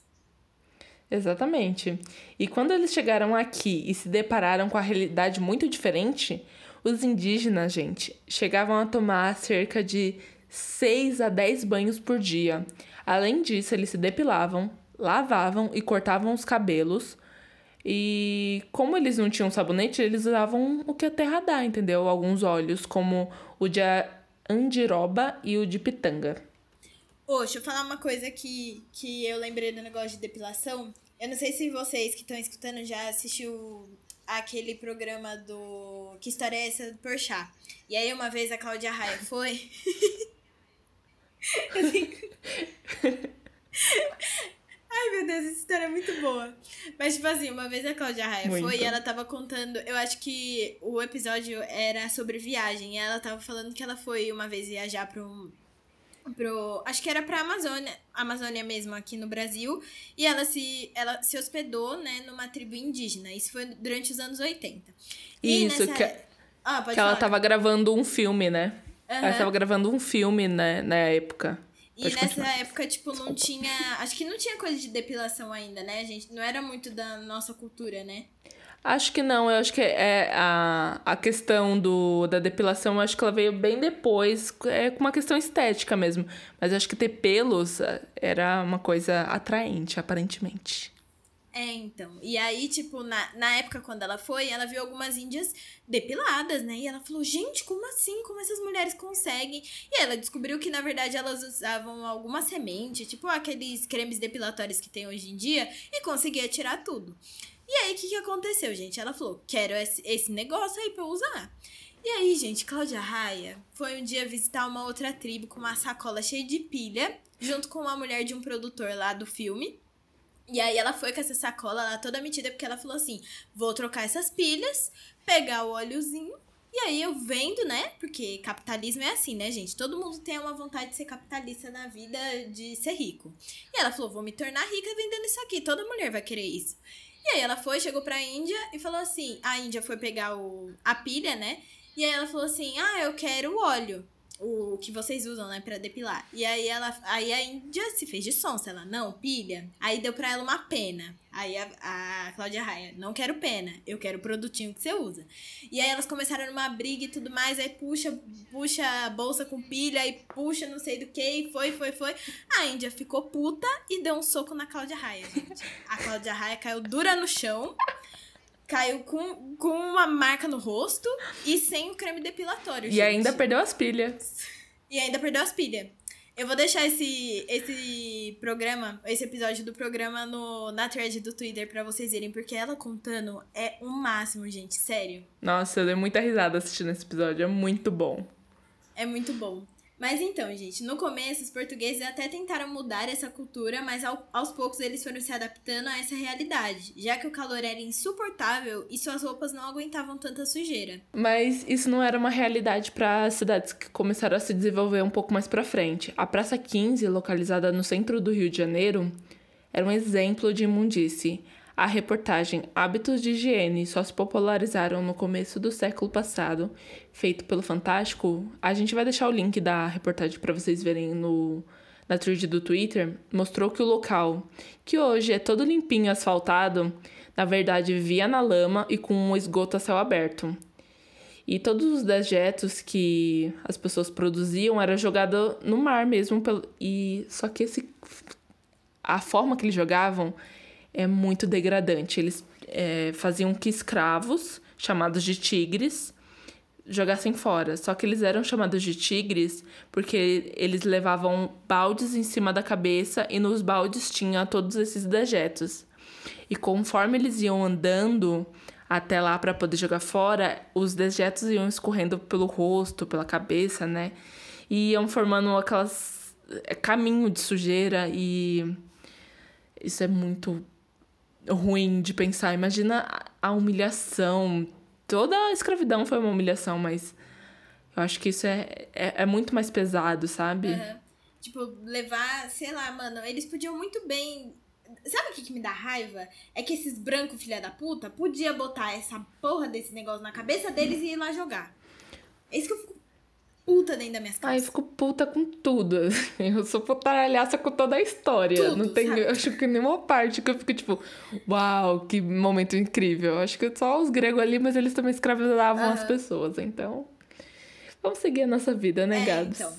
Exatamente. E quando eles chegaram aqui e se depararam com a realidade muito diferente, os indígenas, gente, chegavam a tomar cerca de seis a dez banhos por dia. Além disso, eles se depilavam, lavavam e cortavam os cabelos. E como eles não tinham sabonete, eles usavam o que a terra dá, entendeu? Alguns óleos, como o de andiroba e o de pitanga. Ô, oh, deixa eu falar uma coisa que, que eu lembrei do negócio de depilação. Eu não sei se vocês que estão escutando já assistiu aquele programa do... Que História é Essa? Do Porchat. E aí, uma vez, a Cláudia Raia foi... eu tenho... Ai, meu Deus, essa história é muito boa. Mas, tipo assim, uma vez a Cláudia Raia muito. foi e ela tava contando... Eu acho que o episódio era sobre viagem. E ela tava falando que ela foi uma vez viajar pra um... Pro, acho que era pra Amazônia, Amazônia mesmo, aqui no Brasil. E ela se, ela se hospedou, né, numa tribo indígena. Isso foi durante os anos oitenta. E isso, nessa... que, ah, pode que ela tava gravando um filme, né? Uhum. Ela tava gravando um filme, né, na época. Pode e nessa continuar. época, tipo, não Desculpa. tinha... Acho que não tinha coisa de depilação ainda, né, gente? Não era muito da nossa cultura, né? Acho que não, eu acho que é a, a questão do, da depilação, eu acho que ela veio bem depois, é uma questão estética mesmo. Mas eu acho que ter pelos era uma coisa atraente, aparentemente. É, então. E aí, tipo, na, na época quando ela foi, ela viu algumas índias depiladas, né? E ela falou, gente, como assim? Como essas mulheres conseguem? E ela descobriu que, na verdade, elas usavam alguma semente, tipo aqueles cremes depilatórios que tem hoje em dia, e conseguia tirar tudo. E aí, o que, que aconteceu, gente? Ela falou, quero esse, esse negócio aí pra eu usar. E aí, gente, Cláudia Raia foi um dia visitar uma outra tribo com uma sacola cheia de pilha, junto com uma mulher de um produtor lá do filme. E aí ela foi com essa sacola lá toda metida, porque ela falou assim, vou trocar essas pilhas, pegar o óleozinho, e aí eu vendo, né? Porque capitalismo é assim, né, gente? Todo mundo tem uma vontade de ser capitalista na vida, de ser rico. E ela falou, vou me tornar rica vendendo isso aqui, toda mulher vai querer isso. E aí ela foi, chegou pra Índia e falou assim, a Índia foi pegar o, a pilha, né? E aí ela falou assim, ah, eu quero o óleo, o que vocês usam, né, pra depilar. E aí, ela, aí a Índia se fez de sonsa, ela, não, pilha. Aí deu pra ela uma pena. Aí a, a Cláudia Raia, não quero pena, eu quero o produtinho que você usa. E aí elas começaram numa briga e tudo mais, aí puxa, puxa a bolsa com pilha, e puxa não sei do que, e foi, foi, foi. A Índia ficou puta e deu um soco na Cláudia Raia, gente. A Cláudia Raia caiu dura no chão. Caiu com, com uma marca no rosto e sem o creme depilatório, gente. E ainda perdeu as pilhas. E ainda perdeu as pilhas. Eu vou deixar esse, esse programa, esse episódio do programa no, na thread do Twitter pra vocês irem, porque ela contando é o máximo, gente, sério. Nossa, eu dei muita risada assistindo esse episódio, é muito bom. É muito bom. Mas então, gente, no começo os portugueses até tentaram mudar essa cultura, mas ao, aos poucos eles foram se adaptando a essa realidade, já que o calor era insuportável e suas roupas não aguentavam tanta sujeira. Mas isso não era uma realidade para as cidades que começaram a se desenvolver um pouco mais para frente. A Praça quinze, localizada no centro do Rio de Janeiro, era um exemplo de imundície. A reportagem Hábitos de Higiene só se popularizaram no começo do século passado, feito pelo Fantástico. A gente vai deixar o link da reportagem para vocês verem no, na thread do Twitter. Mostrou que o local, que hoje é todo limpinho, asfaltado, na verdade vivia na lama e com um esgoto a céu aberto. E todos os dejetos que as pessoas produziam era jogado no mar mesmo. Pelo, e, só que esse, a forma que eles jogavam é muito degradante. Eles é, faziam que escravos, chamados de tigres, jogassem fora. Só que eles eram chamados de tigres porque eles levavam baldes em cima da cabeça e nos baldes tinha todos esses dejetos. E conforme eles iam andando até lá para poder jogar fora, os dejetos iam escorrendo pelo rosto, pela cabeça, né? E iam formando aquelas caminho de sujeira e isso é muito ruim de pensar. Imagina a humilhação. Toda a escravidão foi uma humilhação, mas eu acho que isso é, é, é muito mais pesado, sabe? Uhum. Tipo, levar, sei lá, mano, eles podiam muito bem... Sabe o que, que me dá raiva? É que esses brancos filha da puta podia botar essa porra desse negócio na cabeça deles e ir lá jogar. É isso que eu fico puta dentro das minhas calças. Ah, eu fico puta com tudo. Eu sou putaralhaça com toda a história. Tudo, não tem, eu acho que nenhuma parte que eu fico tipo, uau, que momento incrível. Eu acho que só os gregos ali, mas eles também escravizavam uhum. as pessoas. Então, vamos seguir a nossa vida, né, é, gados? Então.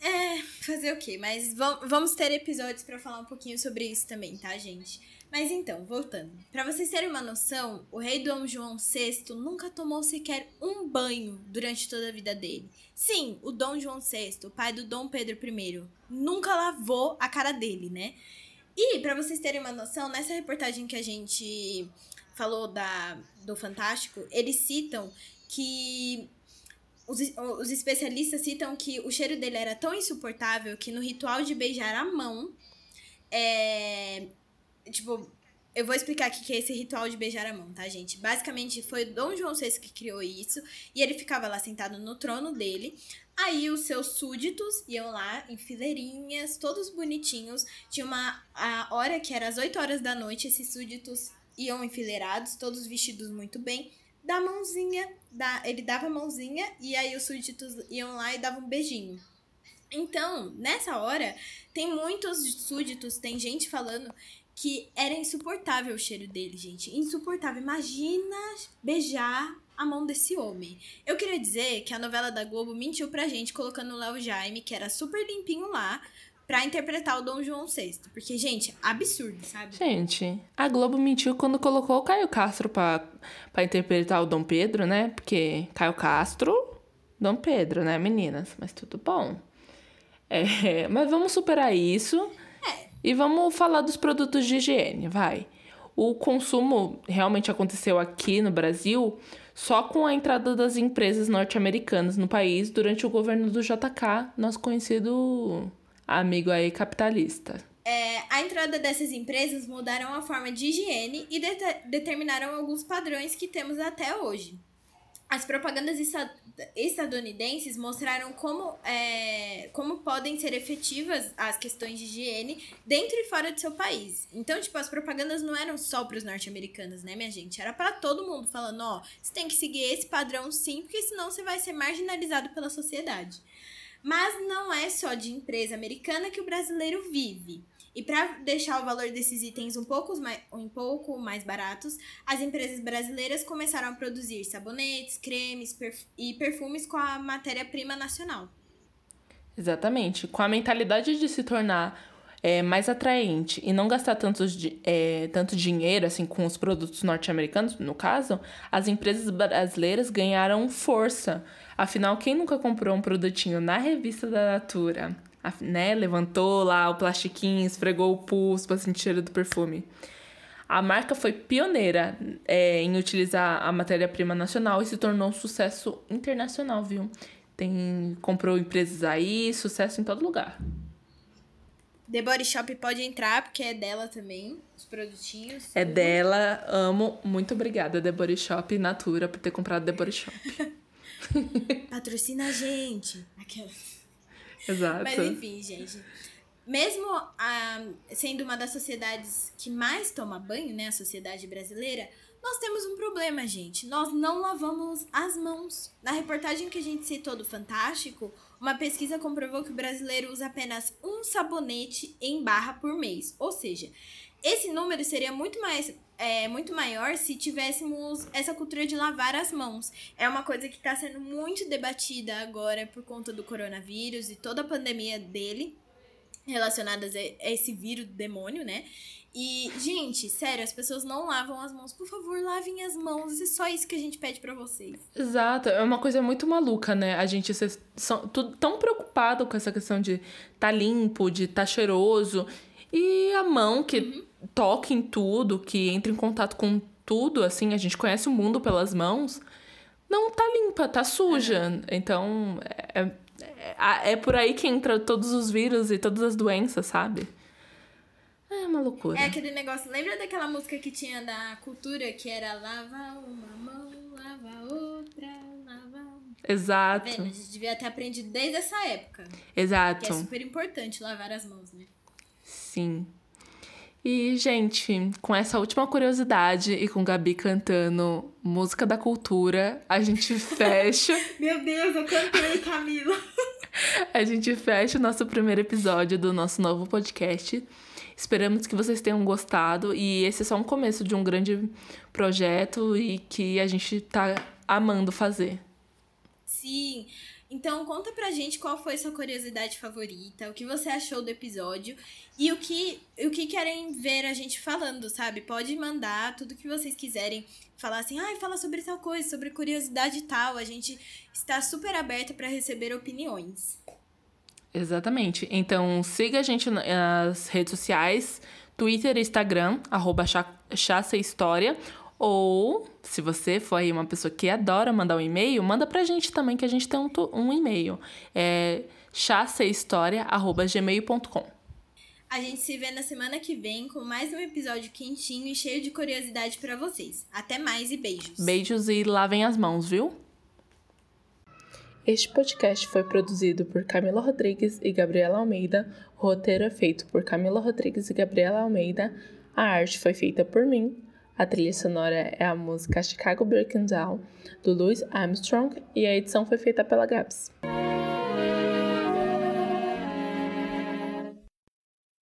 É, fazer o quê? Mas vamos ter episódios pra falar um pouquinho sobre isso também, tá, gente? Mas então, voltando. Pra vocês terem uma noção, o rei Dom João sexto nunca tomou sequer um banho durante toda a vida dele. Sim, o Dom João sexto, o pai do Dom Pedro I, nunca lavou a cara dele, né? E pra vocês terem uma noção, nessa reportagem que a gente falou da, do Fantástico, eles citam que... Os, os especialistas citam que o cheiro dele era tão insuportável que no ritual de beijar a mão... É... Tipo, eu vou explicar aqui que é esse ritual de beijar a mão, tá, gente? Basicamente, foi Dom João sexto que criou isso, e ele ficava lá sentado no trono dele. Aí, os seus súditos iam lá em fileirinhas, todos bonitinhos. Tinha uma a hora que era às oito horas da noite, esses súditos iam enfileirados, todos vestidos muito bem. Da mãozinha, da, ele dava a mãozinha, e aí os súditos iam lá e davam um beijinho. Então, nessa hora, tem muitos súditos, tem gente falando... que era insuportável o cheiro dele, gente. Insuportável. Imagina beijar a mão desse homem. Eu queria dizer que a novela da Globo mentiu pra gente, colocando o Léo Jaime, que era super limpinho lá, pra interpretar o Dom João sexto. Porque, gente, absurdo, sabe? Gente, a Globo mentiu quando colocou o Caio Castro pra, pra interpretar o Dom Pedro, né? Porque Caio Castro, Dom Pedro, né, meninas? Mas tudo bom. É, mas vamos superar isso... E vamos falar dos produtos de higiene, vai. o consumo realmente aconteceu aqui no Brasil só com a entrada das empresas norte-americanas no país durante o governo do J K, nosso conhecido amigo aí capitalista. É, a entrada dessas empresas mudaram a forma de higiene e de- determinaram alguns padrões que temos até hoje. As propagandas estad- estadunidenses mostraram como, é, como podem ser efetivas as questões de higiene dentro e fora do seu país. Então, tipo, as propagandas não eram só para os norte-americanos, né, minha gente? Era para todo mundo, falando, ó, você tem que seguir esse padrão sim, porque senão você vai ser marginalizado pela sociedade. Mas não é só de empresa americana que o brasileiro vive. E para deixar o valor desses itens um pouco, mais, um pouco mais baratos, as empresas brasileiras começaram a produzir sabonetes, cremes perf- e perfumes com a matéria-prima nacional. Exatamente. Com a mentalidade de se tornar é, mais atraente e não gastar tantos, é, tanto dinheiro assim, com os produtos norte-americanos, no caso, as empresas brasileiras ganharam força. Afinal, quem nunca comprou um produtinho na revista da Natura? Né, levantou lá o plastiquinho, esfregou o pulso para sentir o cheiro do perfume. A marca foi pioneira é, em utilizar a matéria-prima nacional e se tornou um sucesso internacional, viu? Tem, comprou empresas aí, sucesso em todo lugar. The Body Shop pode entrar, porque é dela também, os produtinhos. É tudo. Dela, amo. Muito obrigada, The Body Shop e Natura, por ter comprado The Body Shop. Patrocina a gente. Aquelas... Exato. Mas enfim, gente, mesmo a, sendo uma das sociedades que mais toma banho, né, a sociedade brasileira, nós temos um problema, gente. Nós não lavamos as mãos. Na reportagem que a gente citou do Fantástico, uma pesquisa comprovou que o brasileiro usa apenas um sabonete em barra por mês. Ou seja, esse número seria muito mais, é, muito maior se tivéssemos essa cultura de lavar as mãos. É uma coisa que está sendo muito debatida agora por conta do coronavírus e toda a pandemia dele, relacionada a esse vírus demônio, né? E, gente, sério, as pessoas não lavam as mãos. Por favor, lavem as mãos. É só isso que a gente pede pra vocês. Exato. É uma coisa muito maluca, né? A gente ser tão preocupado com essa questão de tá limpo, de tá cheiroso. E a mão que uhum. toca em tudo, que entra em contato com tudo, assim, a gente conhece o mundo pelas mãos, não tá limpa, tá suja. Uhum. Então, é, é, é por aí que entra todos os vírus e todas as doenças, sabe? É uma loucura. É aquele negócio, lembra daquela música que tinha da Cultura, que era lava uma mão, lava outra, lava outra. Exato. Tá vendo? A gente devia ter aprendido desde essa época. Exato. Que é super importante lavar as mãos, né? Sim. E, gente, com essa última curiosidade e com Gabi cantando música da Cultura, a gente fecha... Meu Deus, eu cantei, Camila! A gente fecha o nosso primeiro episódio do nosso novo podcast. Esperamos que vocês tenham gostado. E esse é só um começo de um grande projeto e que a gente tá amando fazer. Sim. Então, conta pra gente qual foi sua curiosidade favorita, o que você achou do episódio e o que, o que querem ver a gente falando, sabe? Pode mandar tudo que vocês quiserem. Falar assim, ai, ah, fala sobre tal coisa, sobre curiosidade tal. A gente está super aberta pra receber opiniões. Exatamente. Então, siga a gente nas redes sociais, Twitter e Instagram, arroba Chace História. Ou, se você for aí uma pessoa que adora mandar um e-mail, manda pra gente também, que a gente tem um, um e-mail. É chace história arroba gmail ponto com. A gente se vê na semana que vem com mais um episódio quentinho e cheio de curiosidade pra vocês. Até mais e beijos. Beijos e lavem as mãos, viu? Este podcast foi produzido por Camila Rodrigues e Gabriela Almeida. O roteiro é feito por Camila Rodrigues e Gabriela Almeida. A arte foi feita por mim. A trilha sonora é a música Chicago Breaking Down, do Louis Armstrong, e a edição foi feita pela Gabs.